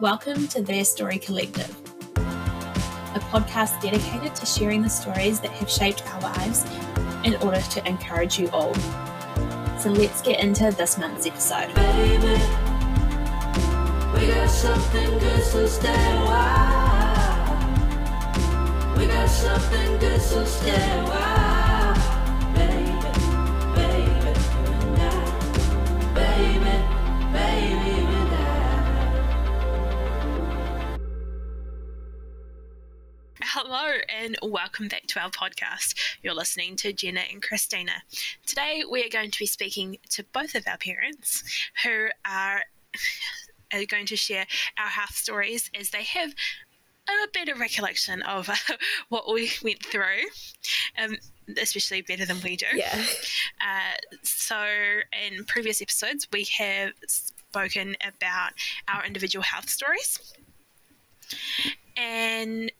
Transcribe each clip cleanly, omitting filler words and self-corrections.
Welcome to Their Story Collective, a podcast dedicated to sharing the stories that have shaped our lives in order to encourage you all. So let's get into this month's episode. Baby, we got something good, so stay wild. We got something good, so stay wild. Baby, baby, you and I. Baby, baby, you and I. Hello and welcome back to our podcast. You're listening to Jenna and Christina. Today we are going to be speaking to both of our parents who are going to share our health stories as they have a better recollection of what we went through, especially better than we do. Yeah. So in previous episodes we have spoken about our individual health stories, and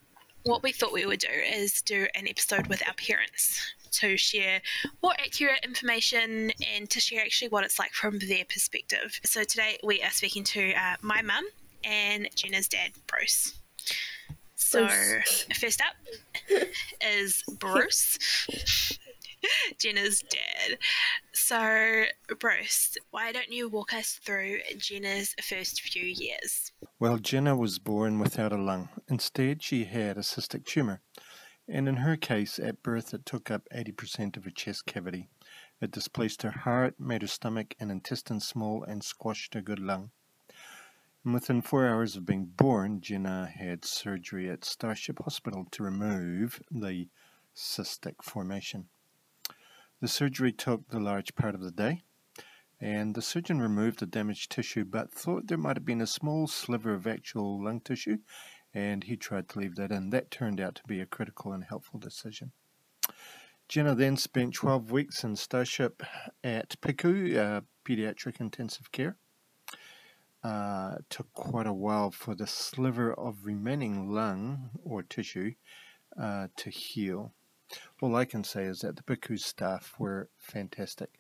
what we thought we would do is do an episode with our parents to share more accurate information and to share actually what it's like from their perspective. So today we are speaking to my mum and Jenna's dad, Bruce. So first up is Bruce, Jenna's dad. So Bruce, why don't you walk us through Jenna's first few years? Well, Jenna was born without a lung. Instead, she had a cystic tumour, and in her case, at birth, it took up 80% of her chest cavity. It displaced her heart, made her stomach and intestines small, and squashed her good lung. And within 4 hours of being born, Jenna had surgery at Starship Hospital to remove the cystic formation. The surgery took the large part of the day, and the surgeon removed the damaged tissue but thought there might have been a small sliver of actual lung tissue, and he tried to leave that in. That turned out to be a critical and helpful decision. Jenna then spent 12 weeks in Starship at PICU, Pediatric Intensive Care. It took quite a while for the sliver of remaining lung or tissue to heal. All I can say is that the PICU staff were fantastic.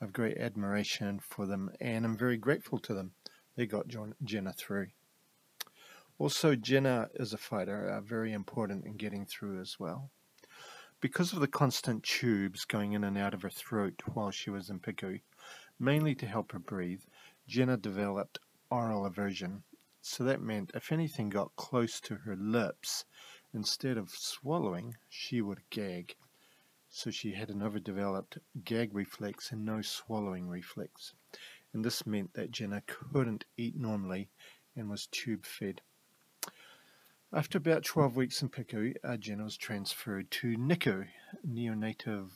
I have great admiration for them, and I'm very grateful to them. They got Jenna through. Also, Jenna is a fighter, very important in getting through as well. Because of the constant tubes going in and out of her throat while she was in PICU, mainly to help her breathe, Jenna developed oral aversion. So that meant if anything got close to her lips, instead of swallowing, she would gag. So she had an overdeveloped gag reflex and no swallowing reflex. And this meant that Jenna couldn't eat normally and was tube fed. After about 12 weeks in PICU, Jenna was transferred to NICU, Neonatal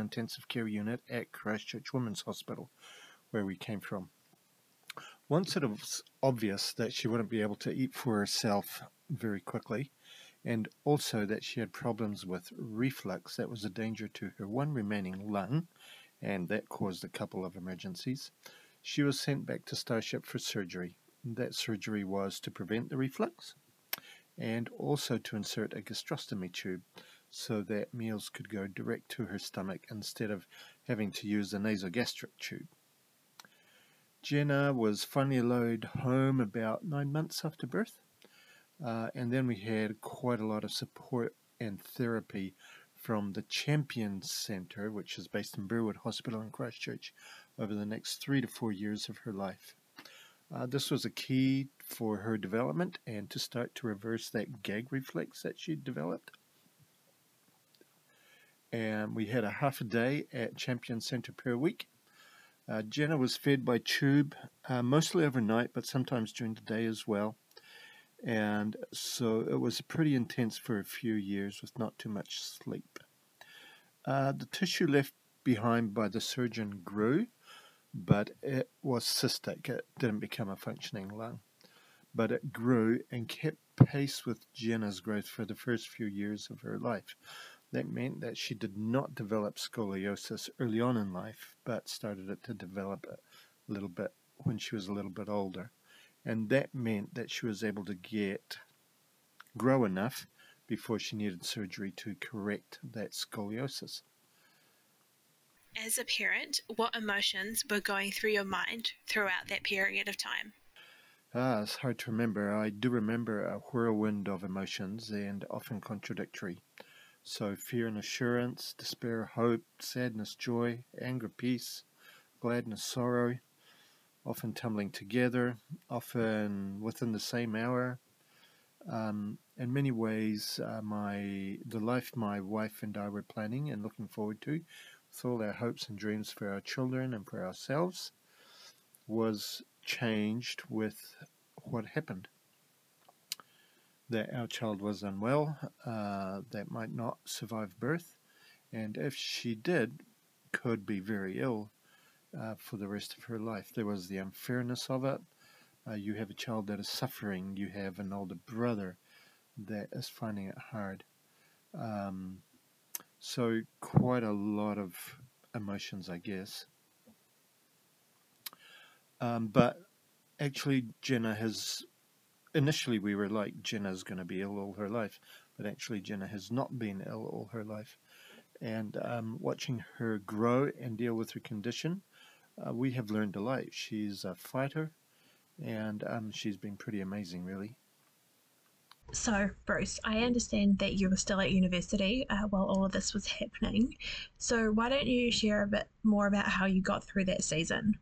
Intensive Care Unit at Christchurch Women's Hospital, where we came from. Once it was obvious that she wouldn't be able to eat for herself very quickly, and also that she had problems with reflux that was a danger to her one remaining lung, and that caused a couple of emergencies, she was sent back to Starship for surgery. That surgery was to prevent the reflux and also to insert a gastrostomy tube so that meals could go direct to her stomach instead of having to use the nasogastric tube. Jenna was finally allowed home about 9 months after birth. And then we had quite a lot of support and therapy from the Champion Center, which is based in Burwood Hospital in Christchurch, over the next 3 to 4 years of her life. This was a key for her development and to start to reverse that gag reflex that she developed. And we had a half a day at Champion Center per week. Jenna was fed by tube, mostly overnight, but sometimes during the day as well. And so it was pretty intense for a few years with not too much sleep. The tissue left behind by the surgeon grew, but it was cystic. It didn't become a functioning lung. But it grew and kept pace with Jenna's growth for the first few years of her life. That meant that she did not develop scoliosis early on in life, but started it to develop a little bit when she was a little bit older. And that meant that she was able to grow enough before she needed surgery to correct that scoliosis. As a parent, what emotions were going through your mind throughout that period of time? It's hard to remember. I do remember a whirlwind of emotions, and often contradictory. So fear and assurance, despair, hope, sadness, joy, anger, peace, gladness, sorrow, often tumbling together, often within the same hour. In many ways, the life my wife and I were planning and looking forward to, with all our hopes and dreams for our children and for ourselves, was changed with what happened. That our child was unwell, that might not survive birth, and if she did, could be very ill for the rest of her life. There was the unfairness of it. You have a child that is suffering. You have an older brother that is finding it hard. So quite a lot of emotions, I guess. But actually, Jenna has... Initially, we were like, Jenna's going to be ill all her life. But actually, Jenna has not been ill all her life. And watching her grow and deal with her condition, we have learned a lot. She's a fighter. And she's been pretty amazing, really. So, Bruce, I understand that you were still at university while all of this was happening. So why don't you share a bit more about how you got through that season?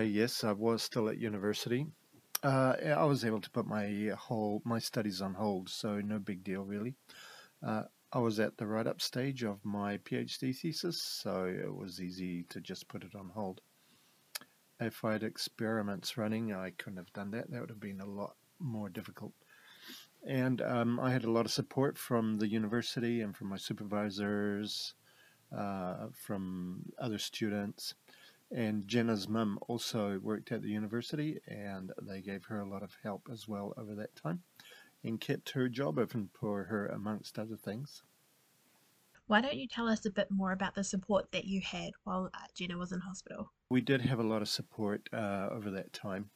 Yes, I was still at university. I was able to put my studies on hold, so no big deal, really. I was at the write-up stage of my PhD thesis, so it was easy to just put it on hold. If I had experiments running, I couldn't have done that. That would have been a lot more difficult. And I had a lot of support from the university and from my supervisors, from other students. And Jenna's mum also worked at the university, and they gave her a lot of help as well over that time and kept her job open for her, amongst other things. Why don't you tell us a bit more about the support that you had while Jenna was in hospital? We did have a lot of support over that time.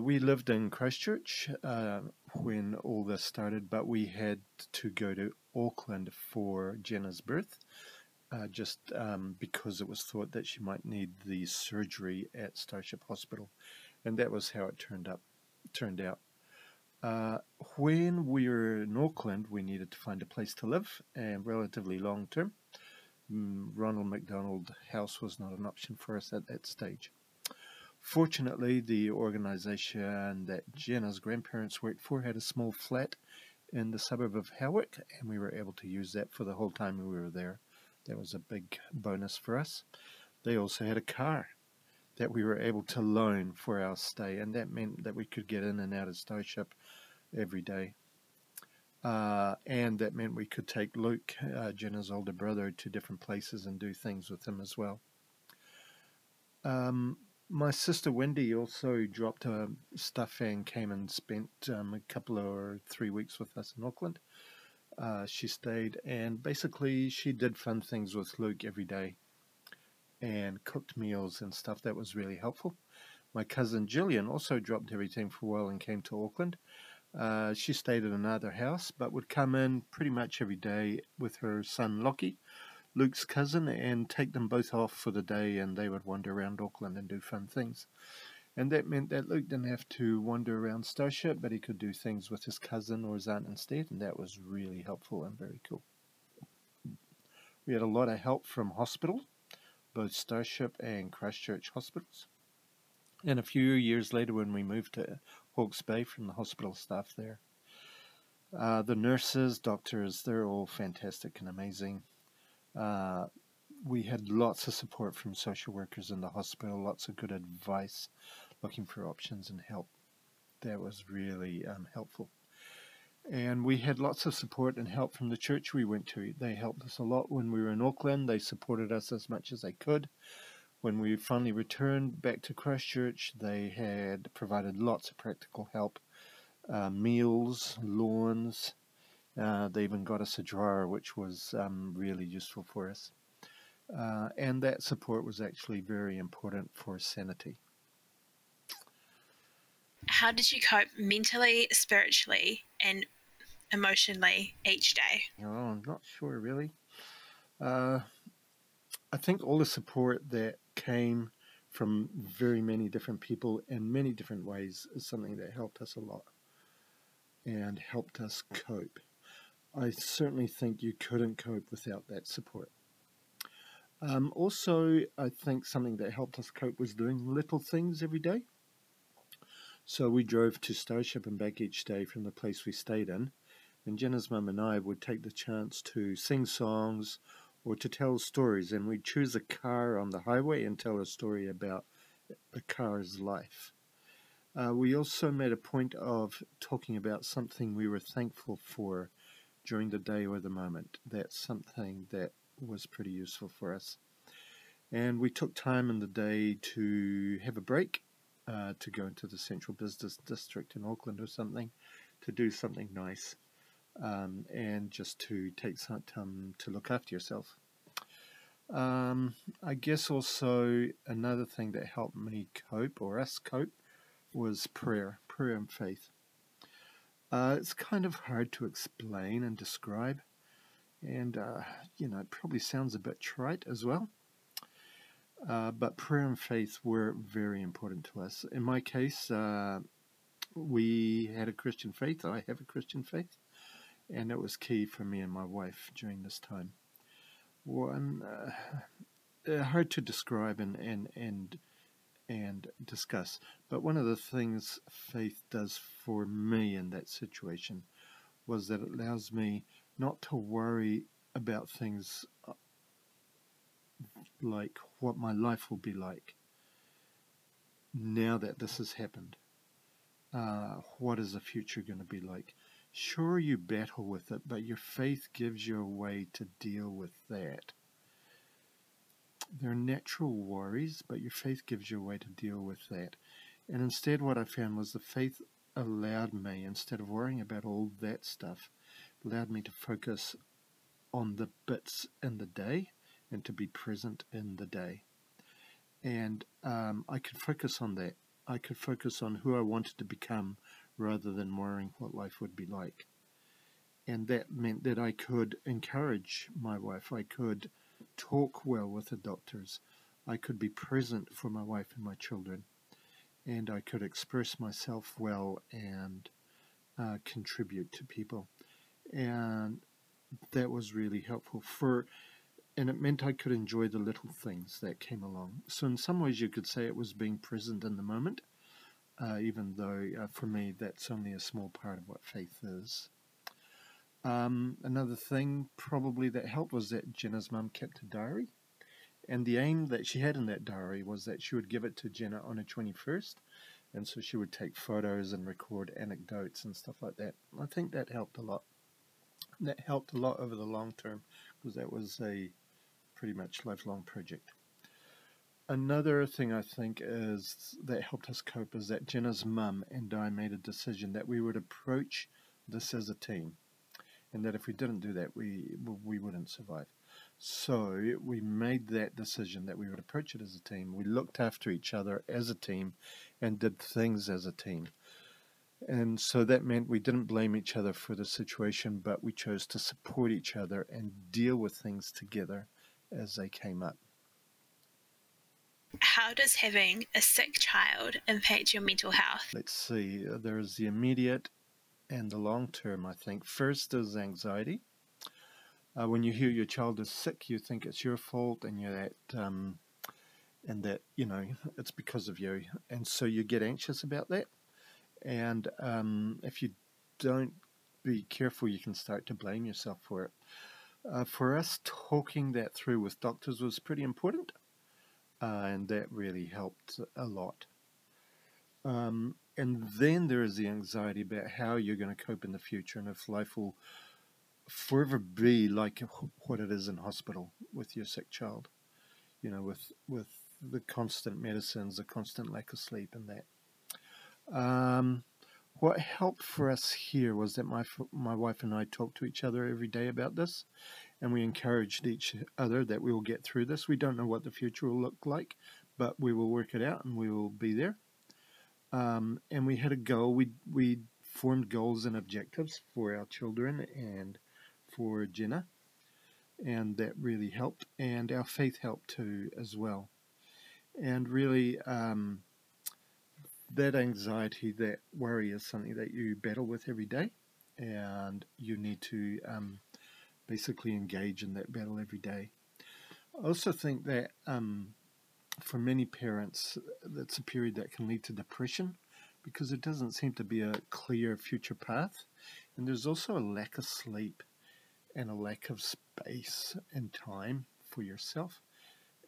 We lived in Christchurch when all this started, but we had to go to Auckland for Jenna's birth, just because it was thought that she might need the surgery at Starship Hospital. And that was how it turned out. When we were in Auckland, we needed to find a place to live, and relatively long term. Ronald McDonald House was not an option for us at that stage. Fortunately, the organisation that Jenna's grandparents worked for had a small flat in the suburb of Howick, and we were able to use that for the whole time we were there. That was a big bonus for us. They also had a car that we were able to loan for our stay, and that meant that we could get in and out of Starship every day. And that meant we could take Luke, Jenna's older brother, to different places and do things with him as well. My sister Wendy also dropped her stuff and came and spent a couple or 3 weeks with us in Auckland. She stayed, and basically she did fun things with Luke every day and cooked meals and stuff. That was really helpful. My cousin Jillian also dropped everything for a while and came to Auckland. She stayed at another house, but would come in pretty much every day with her son Lockie, Luke's cousin, and take them both off for the day, and they would wander around Auckland and do fun things. And that meant that Luke didn't have to wander around Starship, but he could do things with his cousin or his aunt instead, and that was really helpful and very cool. We had a lot of help from hospital, both Starship and Christchurch hospitals. And a few years later, when we moved to Hawke's Bay, from the hospital staff there. The nurses, doctors, they're all fantastic and amazing. We had lots of support from social workers in the hospital, lots of good advice, looking for options and help. That was really helpful. And we had lots of support and help from the church we went to. They helped us a lot when we were in Auckland. They supported us as much as they could. When we finally returned back to Christchurch, they had provided lots of practical help, meals, lawns. They even got us a dryer, which was really useful for us. And that support was actually very important for sanity. How did you cope mentally, spiritually, and emotionally each day? Oh, I'm not sure, really. I think all the support that came from very many different people in many different ways is something that helped us a lot and helped us cope. I certainly think you couldn't cope without that support. Also, I think something that helped us cope was doing little things every day. So we drove to Starship and back each day from the place we stayed in, and Jenna's mum and I would take the chance to sing songs or to tell stories, and we'd choose a car on the highway and tell a story about the car's life. We also made a point of talking about something we were thankful for during the day or the moment. That's something that was pretty useful for us. And we took time in the day to have a break, to go into the central business district in Auckland or something, to do something nice, and just to take some time to look after yourself. I guess also another thing that helped me cope, or us cope, was prayer and faith. It's kind of hard to explain and describe, and you know, it probably sounds a bit trite as well, but prayer and faith were very important to us. In my case, we had a Christian faith. I have a Christian faith, and it was key for me and my wife during this time. Hard to describe and discuss, but one of the things faith does for me in that situation was that it allows me not to worry about things like what my life will be like now that this has happened. What is the future going to be like? Sure, you battle with it, but your faith gives you a way to deal with that. There are natural worries, but your faith gives you a way to deal with that. And instead, what I found was the faith allowed me, instead of worrying about all that stuff, allowed me to focus on the bits in the day and to be present in the day. And I could focus on that. I could focus on who I wanted to become rather than worrying what life would be like. And that meant that I could encourage my wife. I could talk well with the doctors. I could be present for my wife and my children. And I could express myself well and contribute to people. And that was really helpful and it meant I could enjoy the little things that came along. So in some ways you could say it was being present in the moment, even though for me that's only a small part of what faith is. Another thing probably that helped was that Jenna's mum kept a diary, and the aim that she had in that diary was that she would give it to Jenna on her 21st, and so she would take photos and record anecdotes and stuff like that. I think that helped a lot. That helped a lot over the long term, because that was a pretty much lifelong project. Another thing I think is that helped us cope is that Jenna's mum and I made a decision that we would approach this as a team, and that if we didn't do that, we wouldn't survive. So we made that decision that we would approach it as a team. We looked after each other as a team and did things as a team. And so that meant we didn't blame each other for the situation, but we chose to support each other and deal with things together as they came up. How does having a sick child impact your mental health? Let's see. There is the immediate and the long term, I think. First is anxiety. When you hear your child is sick, you think it's your fault, and that you know it's because of you, and so you get anxious about that. And if you don't be careful, you can start to blame yourself for it. For us, talking that through with doctors was pretty important, and that really helped a lot. And then there is the anxiety about how you're going to cope in the future, and if life will forever be like what it is in hospital with your sick child, you know, with the constant medicines, the constant lack of sleep and that. What helped for us here was that my wife and I talked to each other every day about this, and we encouraged each other that we will get through this. We don't know what the future will look like, but we will work it out and we will be there. And we had a goal. We formed goals and objectives for our children and for Jenna, and that really helped. And our faith helped too as well. And really, that anxiety, that worry is something that you battle with every day, and you need to basically engage in that battle every day. I also think that for many parents, that's a period that can lead to depression because it doesn't seem to be a clear future path. And there's also a lack of sleep and a lack of space and time for yourself.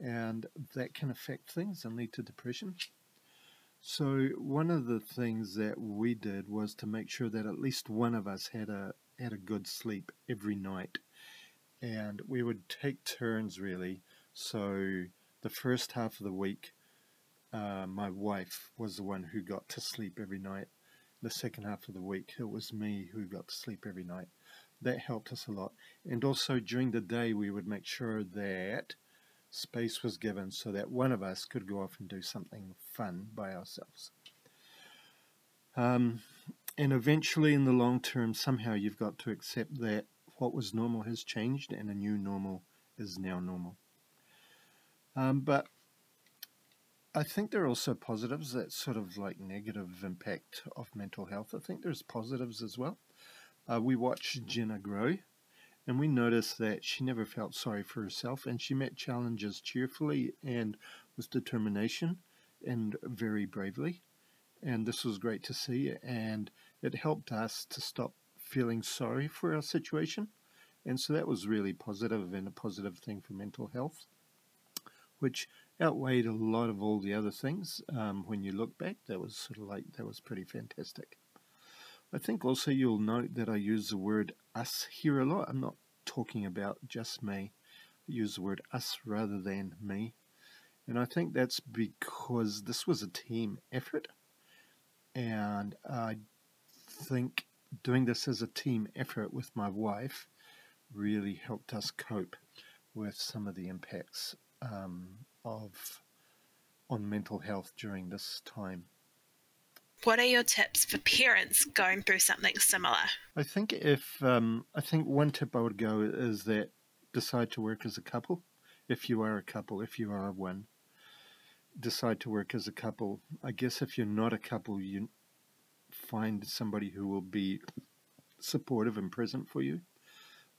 And that can affect things and lead to depression. So one of the things that we did was to make sure that at least one of us had a good sleep every night. And we would take turns, really. So the first half of the week, my wife was the one who got to sleep every night. The second half of the week, it was me who got to sleep every night. That helped us a lot. And also during the day, we would make sure that space was given so that one of us could go off and do something fun by ourselves. And eventually, in the long term, somehow you've got to accept that what was normal has changed and a new normal is now normal. But I think there are also positives. That's sort of like negative impact of mental health. I think there's positives as well. We watched Jenna grow, and we noticed that she never felt sorry for herself, and she met challenges cheerfully and with determination and very bravely. And this was great to see, and it helped us to stop feeling sorry for our situation. And so that was really positive and a positive thing for mental health, which outweighed a lot of all the other things. When you look back, that was pretty fantastic. I think also you'll note that I use the word us here a lot. I'm not talking about just me. I use the word us rather than me. And I think that's because this was a team effort. And I think doing this as a team effort with my wife really helped us cope with some of the impacts on mental health during this time. What are your tips for parents going through something similar? I think I think one tip I would go is that decide to work as a couple. If you are a couple, if you are one, decide to work as a couple. I guess if you're not a couple, you find somebody who will be supportive and present for you.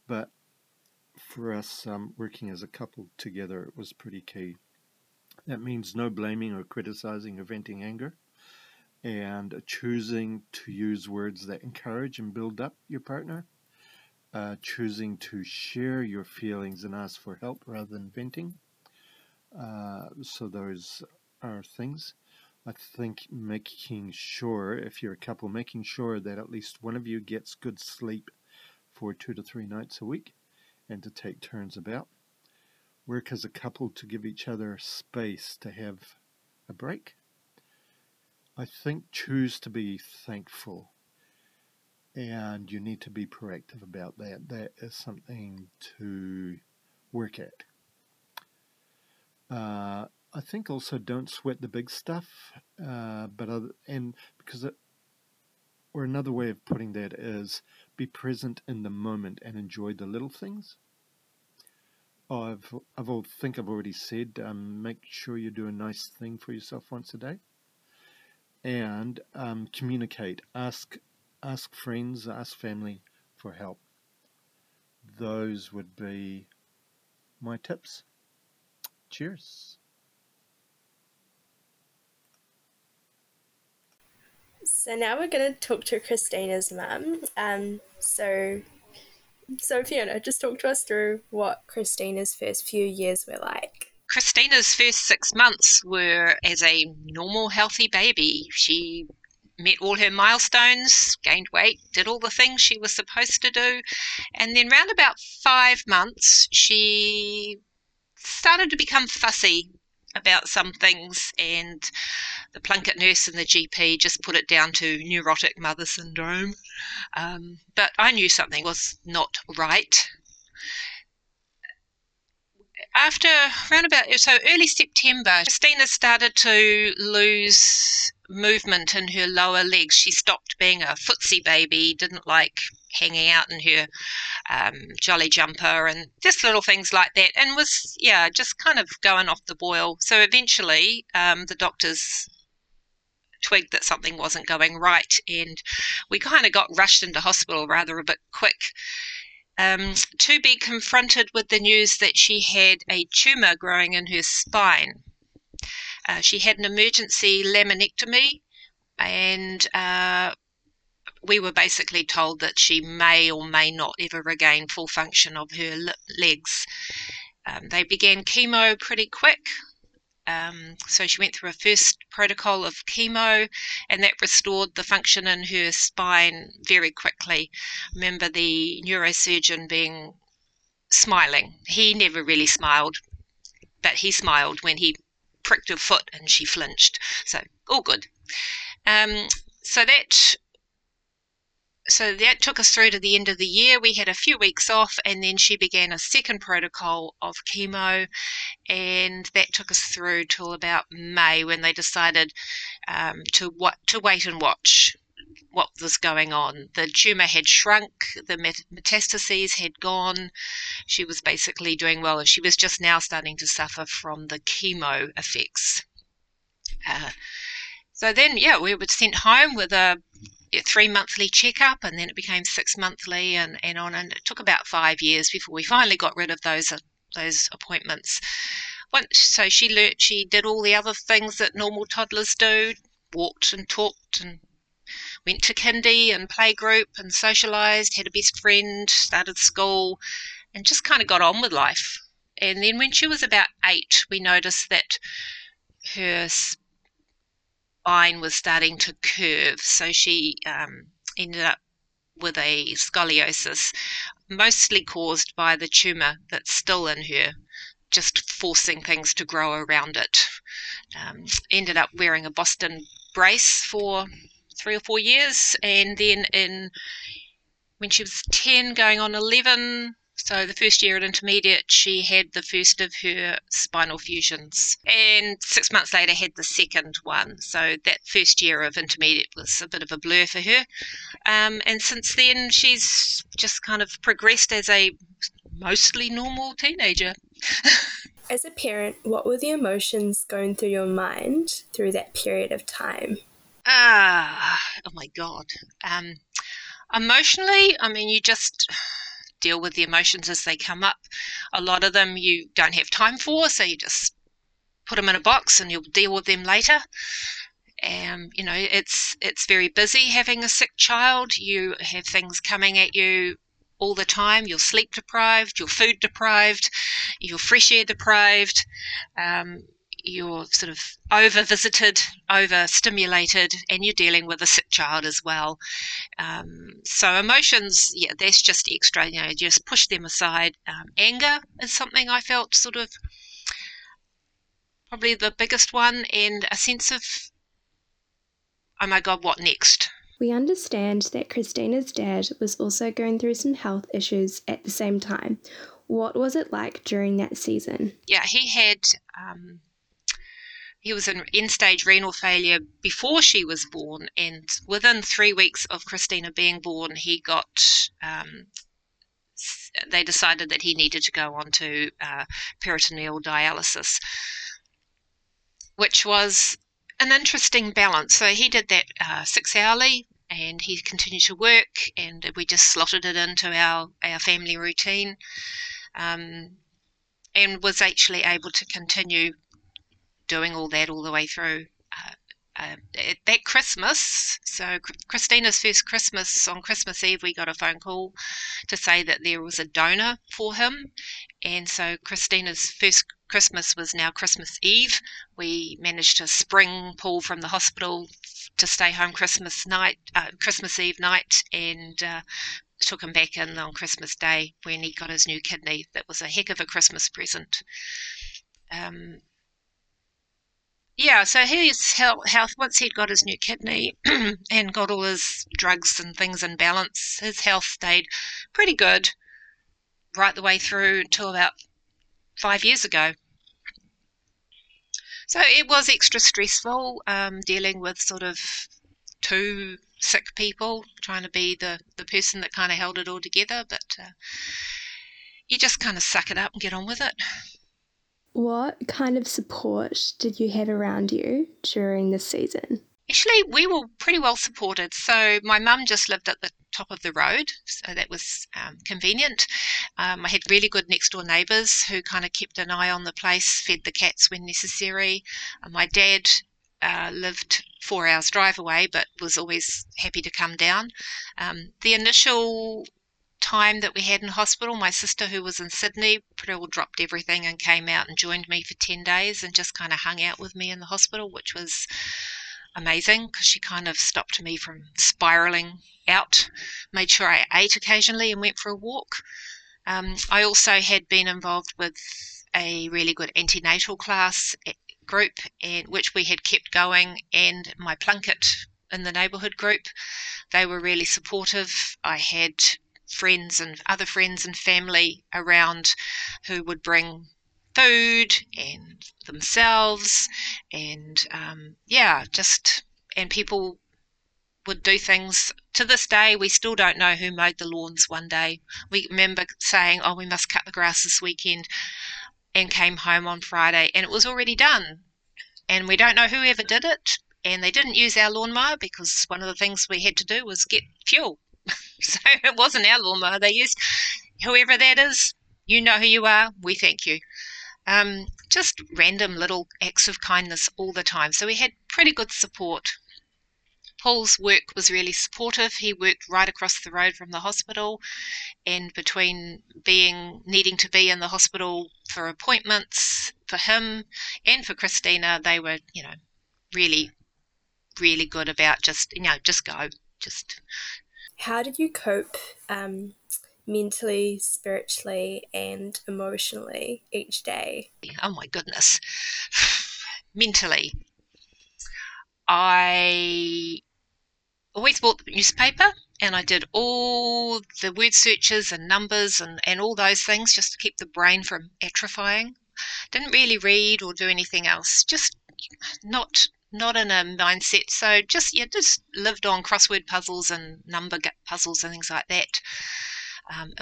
But for us, working as a couple together, it was pretty key. That means no blaming or criticizing or venting anger, and choosing to use words that encourage and build up your partner, choosing to share your feelings and ask for help rather than venting. So those are things. I think making sure, if you're a couple, making sure that at least one of you gets good sleep for 2 to 3 nights a week and to take turns about. Work as a couple to give each other space to have a break. I think choose to be thankful, and you need to be proactive about that. That is something to work at. I think also don't sweat the big stuff, or another way of putting that is be present in the moment and enjoy the little things. I think I've already said, make sure you do a nice thing for yourself once a day. And communicate, ask friends, ask family for help. Those would be my tips. Cheers. So now we're going to talk to Christina's mum. So Fiona, just talk to us through what Christina's first few years were like. Christina's first 6 months were as a normal, healthy baby. She met all her milestones, gained weight, did all the things she was supposed to do. And then around about 5 months, she started to become fussy about some things, and the Plunkett nurse and the GP just put it down to neurotic mother syndrome. But I knew something was not right. After around about early September, Christina started to lose movement in her lower legs. She stopped being a footsie baby, didn't like hanging out in her jolly jumper and just little things like that, and was, yeah, just kind of going off the boil. So eventually the doctors twigged that something wasn't going right, and we kind of got rushed into hospital rather a bit quick to be confronted with the news that she had a tumour growing in her spine. She had an emergency laminectomy, and we were basically told that she may or may not ever regain full function of her legs. They began chemo pretty quick. So she went through a first protocol of chemo, and that restored the function in her spine very quickly. Remember the neurosurgeon being smiling. He never really smiled, but he smiled when he pricked her foot and she flinched. So all good. So that took us through to the end of the year. We had a few weeks off, and then she began a second protocol of chemo, and that took us through till about May, when they decided to wait and watch what was going on. The tumour had shrunk, the metastases had gone. She was basically doing well, and she was just now starting to suffer from the chemo effects. So then, yeah, we were sent home with a 3-monthly checkup, and then it became 6-monthly, and on, and it took about 5 years before we finally got rid of those appointments. So she learnt, she did all the other things that normal toddlers do, walked and talked and went to kindy and playgroup and socialised, had a best friend, started school, and just kind of got on with life. And then when she was about 8, we noticed that her spine was starting to curve, so she ended up with a scoliosis, mostly caused by the tumour that's still in her, just forcing things to grow around it. Ended up wearing a Boston brace for 3 or 4 years, and then when she was 10 going on 11, so the first year at intermediate, she had the first of her spinal fusions, and 6 months later had the second one. So that first year of intermediate was a bit of a blur for her. And since then, she's just kind of progressed as a mostly normal teenager. As a parent, what were the emotions going through your mind through that period of time? Oh my God. Emotionally, I mean, you just deal with the emotions as they come up. A lot of them you don't have time for, so you just put them in a box and you'll deal with them later. You know, it's very busy having a sick child. You have things coming at you all the time. You're sleep deprived, you're food deprived, you're fresh air deprived, you're sort of over-visited, over-stimulated, and you're dealing with a sick child as well. So emotions, yeah, that's just extra, you know, just push them aside. Anger is something I felt sort of probably the biggest one, and a sense of, oh my God, what next? We understand that Christina's dad was also going through some health issues at the same time. What was it like during that season? Yeah, he had... He was in end-stage renal failure before she was born, and within 3 weeks of Christina being born, he got, they decided that he needed to go on to peritoneal dialysis, which was an interesting balance. So he did that 6 hourly, and he continued to work, and we just slotted it into our family routine, and was actually able to continue doing all that all the way through. That Christmas, so Christina's first Christmas, on Christmas Eve we got a phone call to say that there was a donor for him, and so Christina's first Christmas was now Christmas Eve. We managed to spring Paul from the hospital to stay home Christmas Eve night, and took him back in on Christmas Day when he got his new kidney. That was a heck of a Christmas present. Yeah, so his health, once he'd got his new kidney and got all his drugs and things in balance, his health stayed pretty good right the way through until about 5 years ago. So it was extra stressful dealing with sort of two sick people, trying to be the person that kind of held it all together, but you just kind of suck it up and get on with it. What kind of support did you have around you during this season? Actually, we were pretty well supported. So my mum just lived at the top of the road, so that was convenient. I had really good next door neighbours who kind of kept an eye on the place, fed the cats when necessary. My dad lived 4 hours drive away, but was always happy to come down. The initial time that we had in hospital, my sister, who was in Sydney, pretty well dropped everything and came out and joined me for 10 days and just kind of hung out with me in the hospital, which was amazing because she kind of stopped me from spiralling out, made sure I ate occasionally and went for a walk. I also had been involved with a really good antenatal class group, and which we had kept going, and my plunket in the neighbourhood group. They were really supportive. I had friends and other friends and family around who would bring food and themselves, and and people would do things. To this day, we still don't know who mowed the lawns one day. We remember saying, we must cut the grass this weekend, and came home on Friday and it was already done, and we don't know who ever did it, and they didn't use our lawnmower because one of the things we had to do was get fuel. So it wasn't our lawnmower they used. Whoever that is, you know who you are, we thank you. Just random little acts of kindness all the time. So we had pretty good support. Paul's work was really supportive. He worked right across the road from the hospital, and between needing to be in the hospital for appointments for him and for Christina, they were, really, really good about just go. How did you cope mentally, spiritually and emotionally each day? Oh my goodness. Mentally, I always bought the newspaper and I did all the word searches and numbers and all those things just to keep the brain from atrophying. Didn't really read or do anything else, just not in a mindset. So just lived on crossword puzzles and number puzzles and things like that.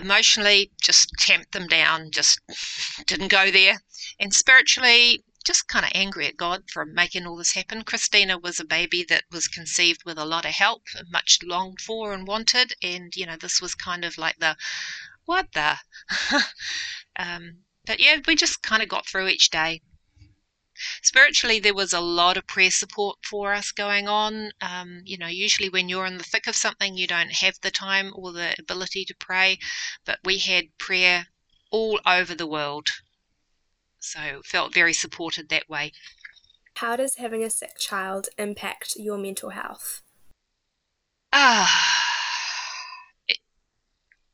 Emotionally, just tamped them down, just didn't go there. And spiritually, just kind of angry at God for making all this happen. Christina was a baby that was conceived with a lot of help, much longed for and wanted. And, this was kind of like what the? But yeah, we just kind of got through each day. Spiritually, there was a lot of prayer support for us going on. Usually when you're in the thick of something, you don't have the time or the ability to pray, but we had prayer all over the world, so felt very supported that way. How does having a sick child impact your mental health?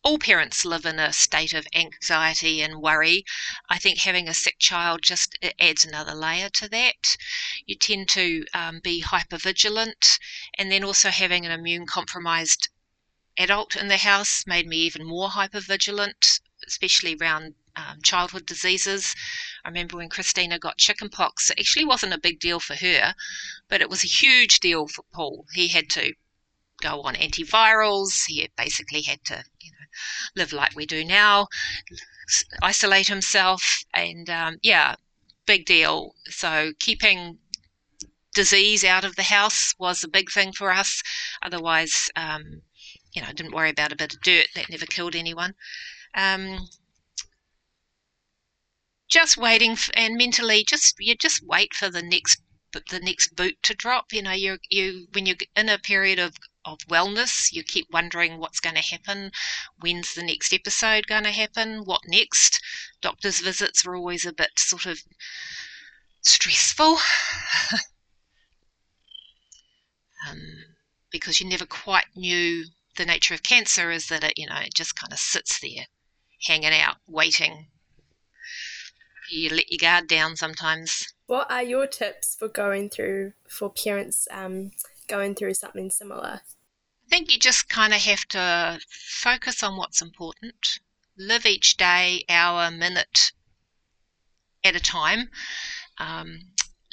All parents live in a state of anxiety and worry. I think having a sick child just adds another layer to that. You tend to be hypervigilant, and then also having an immune-compromised adult in the house made me even more hypervigilant, especially around childhood diseases. I remember when Christina got chickenpox, it actually wasn't a big deal for her, but it was a huge deal for Paul. He had to go on antivirals. He basically had to live like we do now, isolate himself, and big deal. So keeping disease out of the house was a big thing for us. Otherwise, didn't worry about a bit of dirt. That never killed anyone. Just waiting and mentally, just wait for the next boot to drop. When you're in a period of wellness, you keep wondering what's going to happen, when's the next episode going to happen, what next. Doctor's visits were always a bit sort of stressful because you never quite knew. The nature of cancer is that it just kind of sits there hanging out, waiting. You let your guard down sometimes. What are your tips for parents going through something similar? I think you just kind of have to focus on what's important, live each day, hour, minute at a time.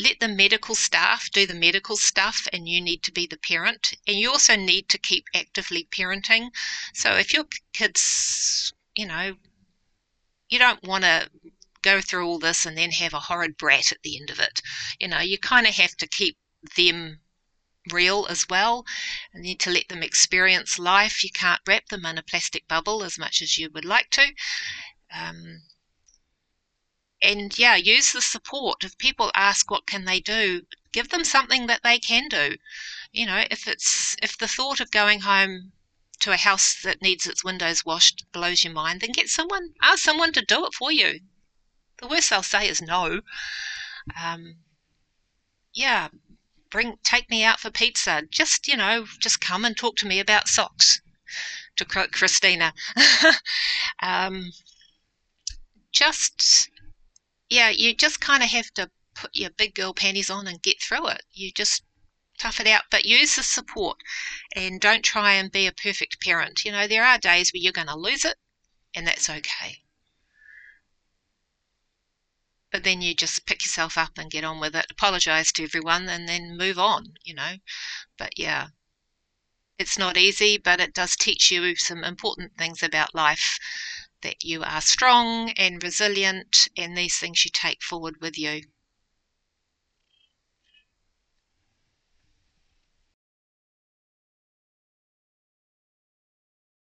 let the medical staff do the medical stuff, and you need to be the parent. And you also need to keep actively parenting. So if your kids, you don't want to go through all this and then have a horrid brat at the end of it. You kind of have to keep them real as well. You need to let them experience life. You can't wrap them in a plastic bubble as much as you would like to. And yeah, use the support. If people ask what can they do, give them something that they can do. If the thought of going home to a house that needs its windows washed blows your mind, then ask someone to do it for you. The worst they'll say is no. Yeah, take me out for pizza. Just come and talk to me about socks, to quote Christina. You just kind of have to put your big girl panties on and get through it. You just tough it out, but use the support and don't try and be a perfect parent. There are days where you're going to lose it, and that's okay. But then you just pick yourself up and get on with it, apologise to everyone, and then move on, But yeah, it's not easy, but it does teach you some important things about life, that you are strong and resilient, and these things you take forward with you.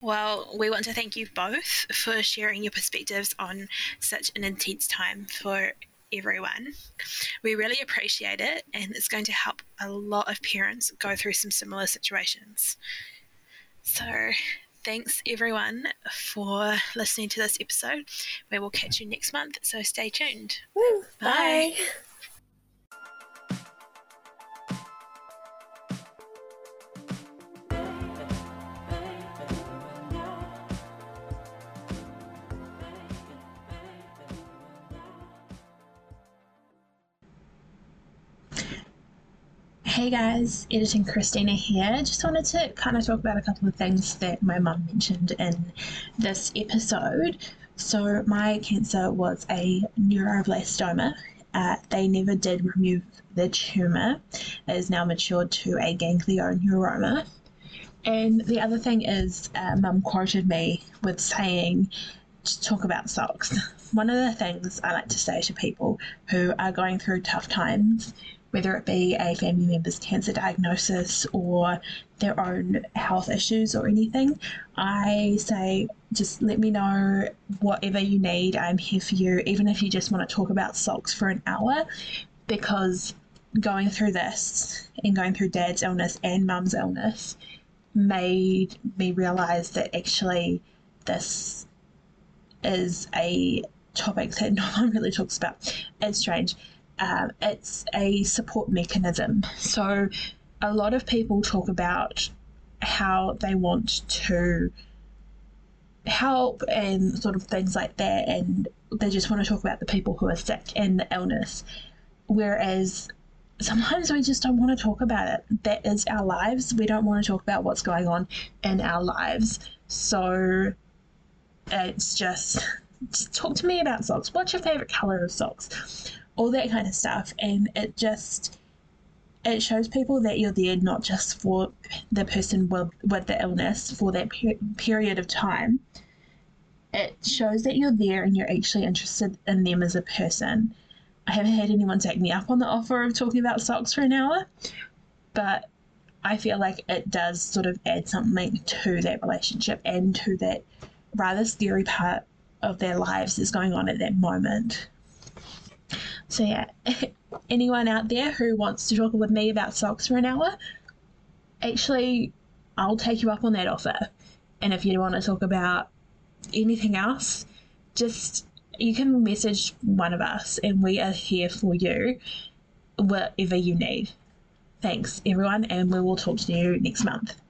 Well, we want to thank you both for sharing your perspectives on such an intense time for everyone. We really appreciate it, and it's going to help a lot of parents go through some similar situations. So thanks everyone for listening to this episode. We will catch you next month, so stay tuned. Woo, bye. Bye. Hey guys, Editing Christina here. Just wanted to kind of talk about a couple of things that my mum mentioned in this episode. So my cancer was a neuroblastoma. They never did remove the tumour. It is now matured to a ganglioneuroma. And the other thing is, mum quoted me with saying to talk about socks. One of the things I like to say to people who are going through tough times, whether it be a family member's cancer diagnosis or their own health issues or anything, I say, just let me know whatever you need. I'm here for you, even if you just want to talk about socks for an hour, because going through this and going through dad's illness and mum's illness made me realise that actually this is a topic that no one really talks about. It's strange. It's a support mechanism. So a lot of people talk about how they want to help and sort of things like that, and they just want to talk about the people who are sick and the illness, whereas sometimes we just don't want to talk about it. That is our lives. We don't want to talk about what's going on in our lives. So it's just talk to me about socks. What's your favourite colour of socks? All that kind of stuff. And it shows people that you're there, not just for the person with the illness for that period of time. It shows that you're there and you're actually interested in them as a person. I haven't had anyone take me up on the offer of talking about socks for an hour, but I feel like it does sort of add something to that relationship and to that rather scary part of their lives that's going on at that moment. So yeah, anyone out there who wants to talk with me about socks for an hour, actually, I'll take you up on that offer. And if you want to talk about anything else, you can message one of us and we are here for you, whatever you need. Thanks everyone, and we will talk to you next month.